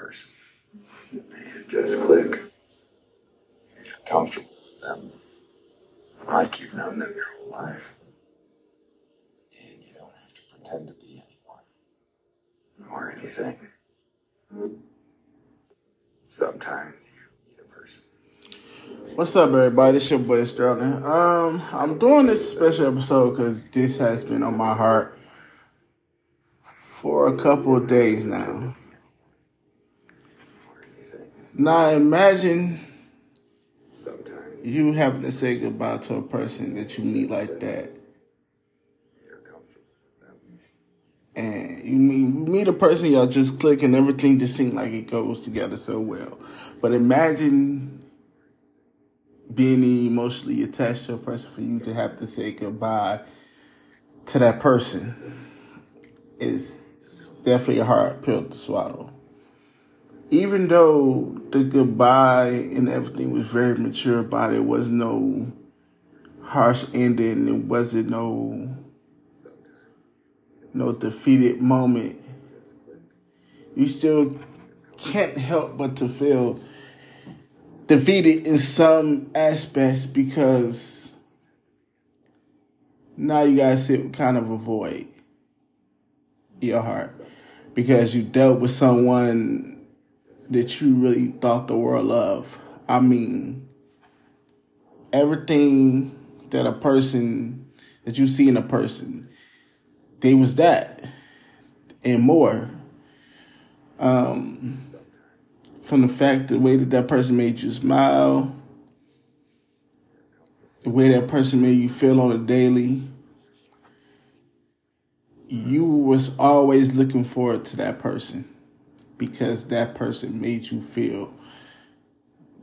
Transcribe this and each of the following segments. person. You just click. You're comfortable with them, like you've known them your whole life. And you don't have to pretend to be anyone or anything. Sometimes you need a person. What's up, everybody? It's your boy Sterling. I'm doing this special episode because this has been on my heart for a couple of days now. Now imagine you having to say goodbye to a person that you meet like that. And you meet a person, y'all just click and everything just seems like it goes together so well. But imagine being emotionally attached to a person for you to have to say goodbye to that person. It's definitely a hard pill to swallow. Even though the goodbye and everything was very mature about it, it was no harsh ending. It wasn't no defeated moment. You still can't help but to feel defeated in some aspects because now you guys sit kind of a void in your heart because you dealt with someone that you really thought the world of. I mean, everything that a person, that you see in a person, they was that and more. From the fact, the way that person made you smile, the way that person made you feel on a daily, you was always looking forward to that person. Because that person made you feel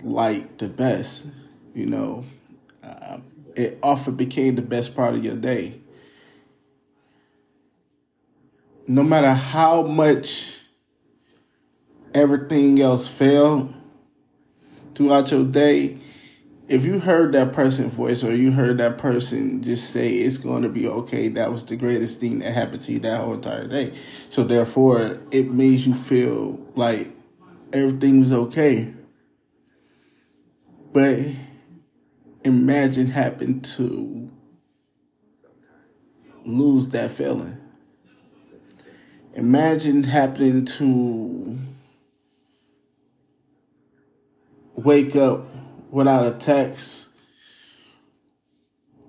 like the best, you know. It often became the best part of your day. No matter how much everything else failed throughout your day, if you heard that person's voice or you heard that person just say it's going to be okay, that was the greatest thing that happened to you that whole entire day. So therefore, it made you feel like everything was okay. But imagine having to lose that feeling. Imagine having to wake up without a text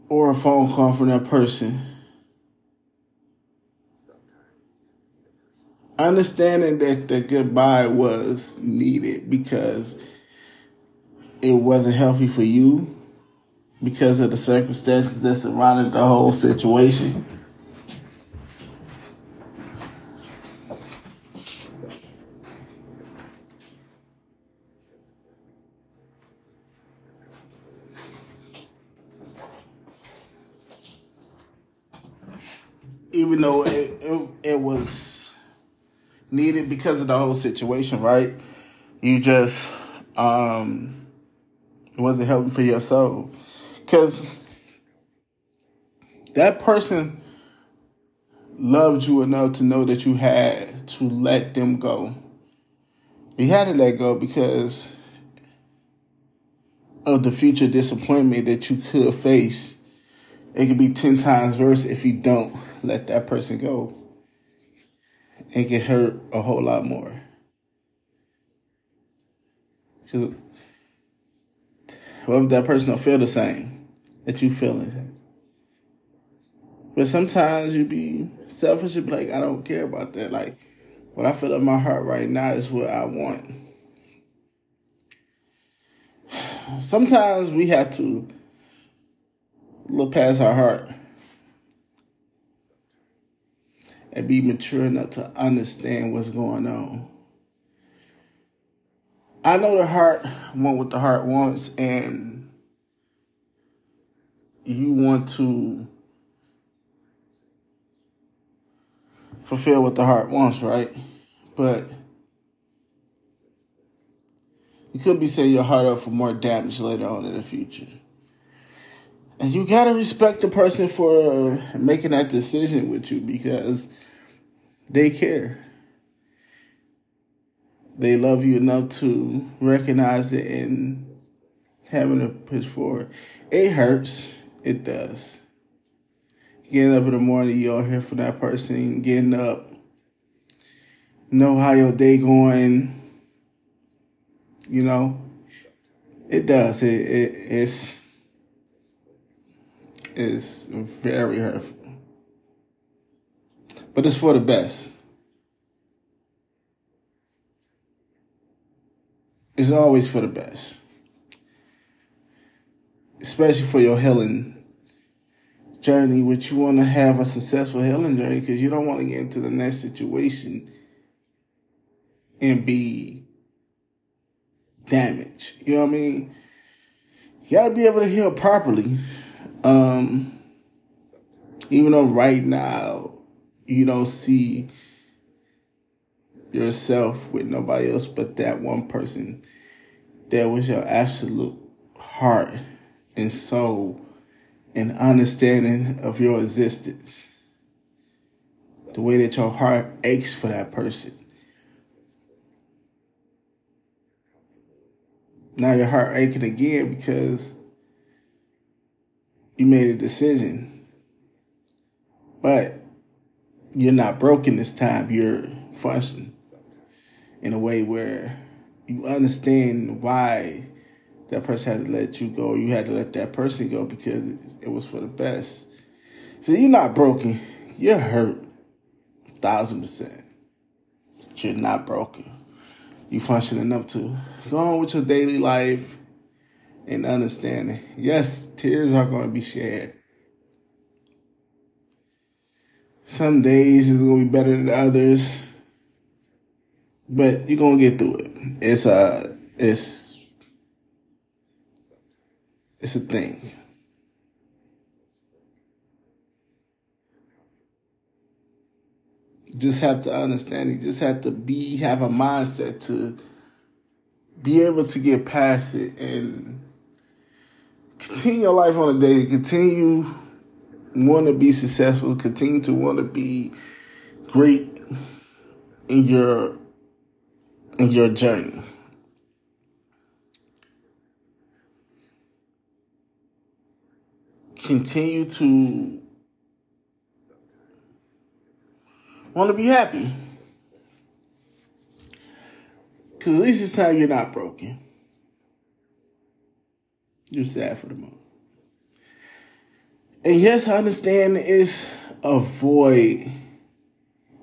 or a phone call from that person. Understanding that the goodbye was needed because it wasn't healthy for you because of the circumstances that surrounded the whole situation. Even though it was needed because of the whole situation, right? You just it wasn't helping for your soul. Because that person loved you enough to know that you had to let them go. You had to let go because of the future disappointment that you could face. It could be 10 times worse if you don't let that person go. It can hurt a whole lot more. Because what if that person don't feel the same that you feeling? But sometimes you be selfish and be like, I don't care about that. Like, what I feel in my heart right now is what I want. Sometimes we have to look past our heart and be mature enough to understand what's going on. I know the heart wants what the heart wants, and you want to fulfill what the heart wants, right? But you could be setting your heart up for more damage later on in the future. And you got to respect the person for making that decision with you because they care. they love you enough to recognize it and having to push forward. It hurts. It does. Getting up in the morning, you're here for that person. Getting up, know how your day going. You know, it does. It's very hurtful. But it's for the best. It's always for the best. Especially for your healing journey, which you want to have a successful healing journey, because you don't want to get into the next situation and be damaged. You know what I mean? You got to be able to heal properly. Even though right now you don't see yourself with nobody else but that one person that was your absolute heart and soul and understanding of your existence. The way that your heart aches for that person. Now your heart aching again because you made a decision. But you're not broken this time. You're functioning in a way where you understand why that person had to let you go. You had to let that person go because it was for the best. So you're not broken. You're hurt. 1,000%. But you're not broken. You function enough to go on with your daily life and understanding. Yes, tears are going to be shed. Some days it's going to be better than others. But you're going to get through it. It's a thing. You just have to understand. You just have to have a mindset to be able to get past it and continue your life on a day. Continue want to be successful. Continue to want to be great in your journey. Continue to want to be happy. Because at least this time you're not broken. You're sad for the moment. And yes, I understand it's a void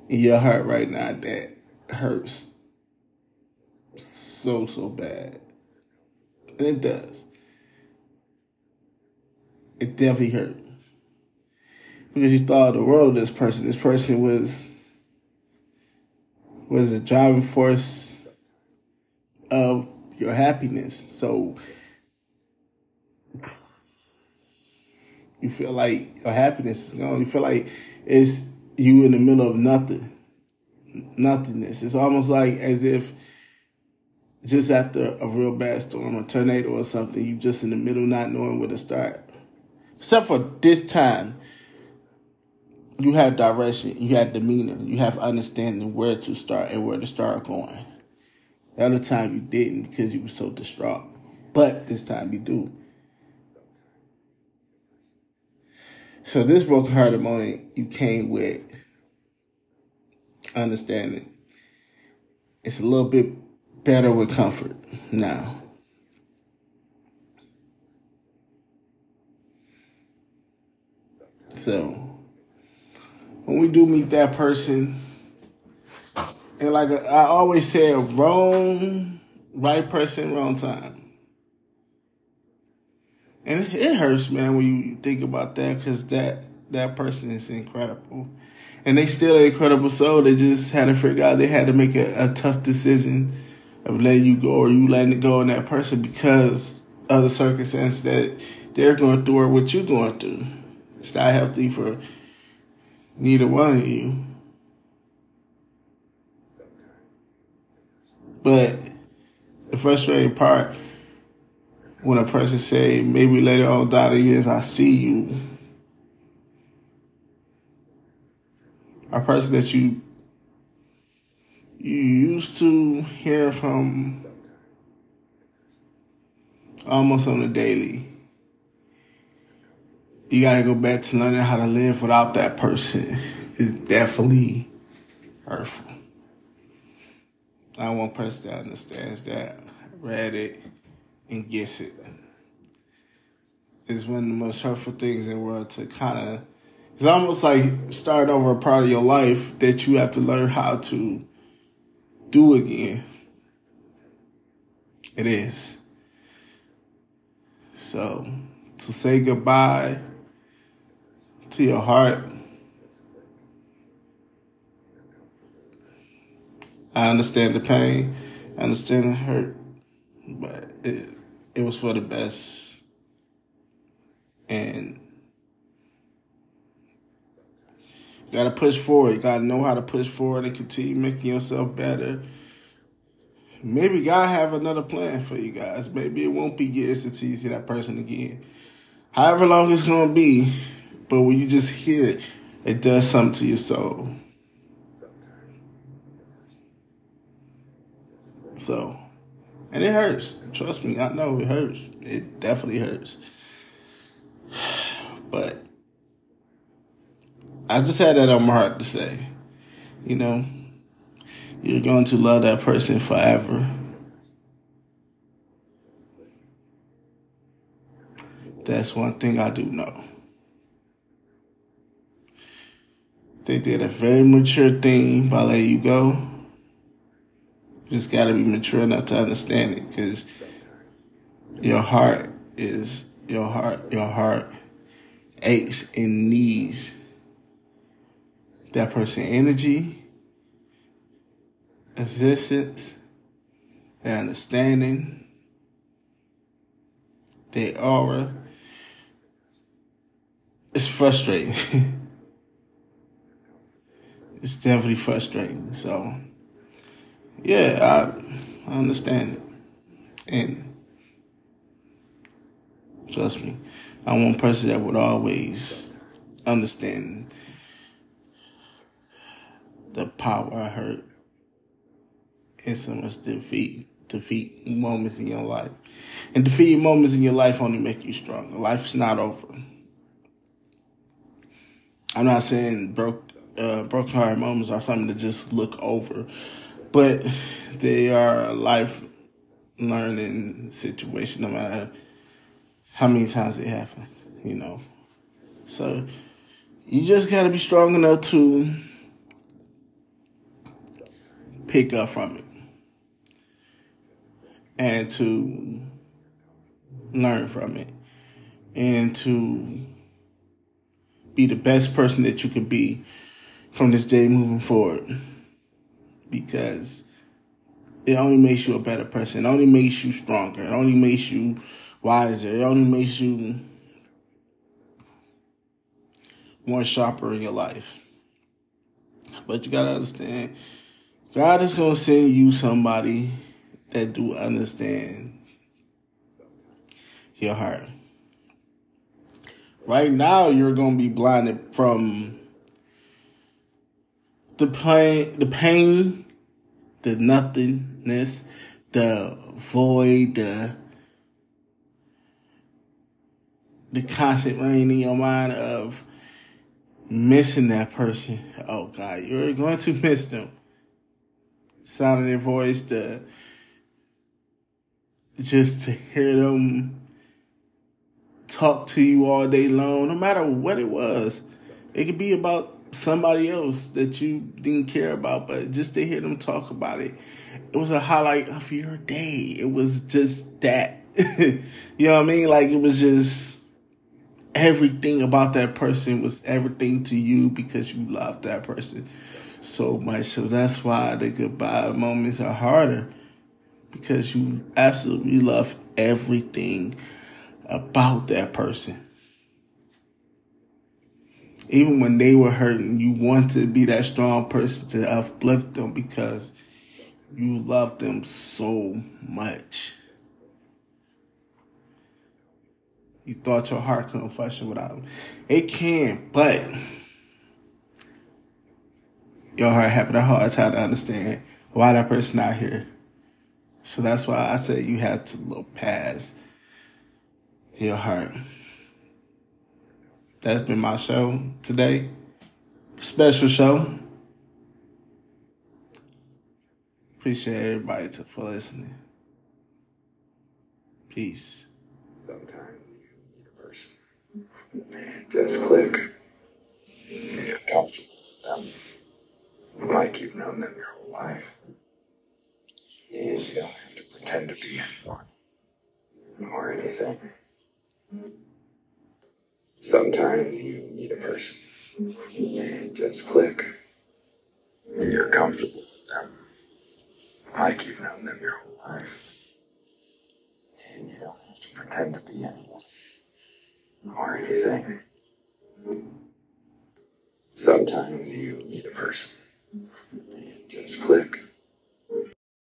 in your heart right now that hurts so bad. And it does. It definitely hurt. Because you thought the world of this person. This person was a driving force of your happiness. So you feel like your happiness is gone. You feel like it's you in the middle of nothingness. It's almost like as if just after a real bad storm or tornado or something, you just in the middle not knowing where to start. Except for this time, you have direction, you have demeanor, you have understanding where to start and where to start going. The other time you didn't because you were so distraught. But this time you do. So this broken-hearted moment, you came with understanding. It's a little bit better with comfort now. So when we do meet that person, and like I always say, wrong, right person, wrong time. And it hurts, man, when you think about that, because that person is incredible. And they still an incredible soul. They just had to figure out they had to make a tough decision of letting you go or you letting it go on that person because of the circumstance that they're going through or what you're going through. It's not healthy for neither one of you. But the frustrating part, when a person say, maybe later on down the years, I see you. A person that you you used to hear from almost on a daily. You got to go back to learning how to live without that person. It's definitely hurtful. I want a person that understands that, read it, and gets it. It's one of the most hurtful things in the world to kind of... It's almost like start over a part of your life that you have to learn how to do again. It is. So, to say goodbye to your heart, I understand the pain, I understand the hurt, but it was for the best. And you got to push forward. You got to know how to push forward and continue making yourself better. Maybe God have another plan for you guys. Maybe it won't be years until you see that person again. However long it's going to be, but when you just hear it, it does something to your soul. So, and it hurts. Trust me, I know it hurts. It definitely hurts. But I just had that on my heart to say, you know, you're going to love that person forever. That's one thing I do know. They did a very mature thing by letting you go. You just got to be mature enough to understand it, because your heart is your heart. Your heart aches and needs that person's energy, existence, their understanding, their aura. It's frustrating. It's definitely frustrating. So, yeah, I understand it. And trust me, I'm one person that would always understand the power I hurt and so much defeat moments in your life. And defeating moments in your life only make you stronger. Life's not over. I'm not saying broken heart moments are something to just look over, but they are a life learning situation, no matter how many times it happens, you know. So you just got to be strong enough to pick up from it and to learn from it and to be the best person that you can be from this day moving forward, because it only makes you a better person. It only makes you stronger. It only makes you wiser. It only makes you more sharper in your life. But you got to understand, God is going to send you somebody that do understand your heart. Right now, you're going to be blinded from the pain, the nothingness, the void, the constant rain in your mind of missing that person. Oh, God, you're going to miss them. Sound of their voice, just to hear them talk to you all day long, no matter what it was. It could be about somebody else that you didn't care about, but just to hear them talk about it, it was a highlight of your day. It was just that. You know what I mean? Like, it was just everything about that person was everything to you because you loved that person so much. So that's why the goodbye moments are harder, because you absolutely love everything about that person. Even when they were hurting, you want to be that strong person to uplift them because you love them so much. You thought your heart couldn't function without them. It can, but your heart having a hard time to understand why that person out here. So that's why I said you had to look past your heart. That's been my show today. Special show. Appreciate everybody for listening. Peace. Sometimes the person just click. You're comfortable with them, like you've known them your whole life. And you don't have to pretend to be anyone or anything. Sometimes you meet a person and just click. You're comfortable with them, like you've known them your whole life. And you don't have to pretend to be anyone or anything. Sometimes you meet a person and just click.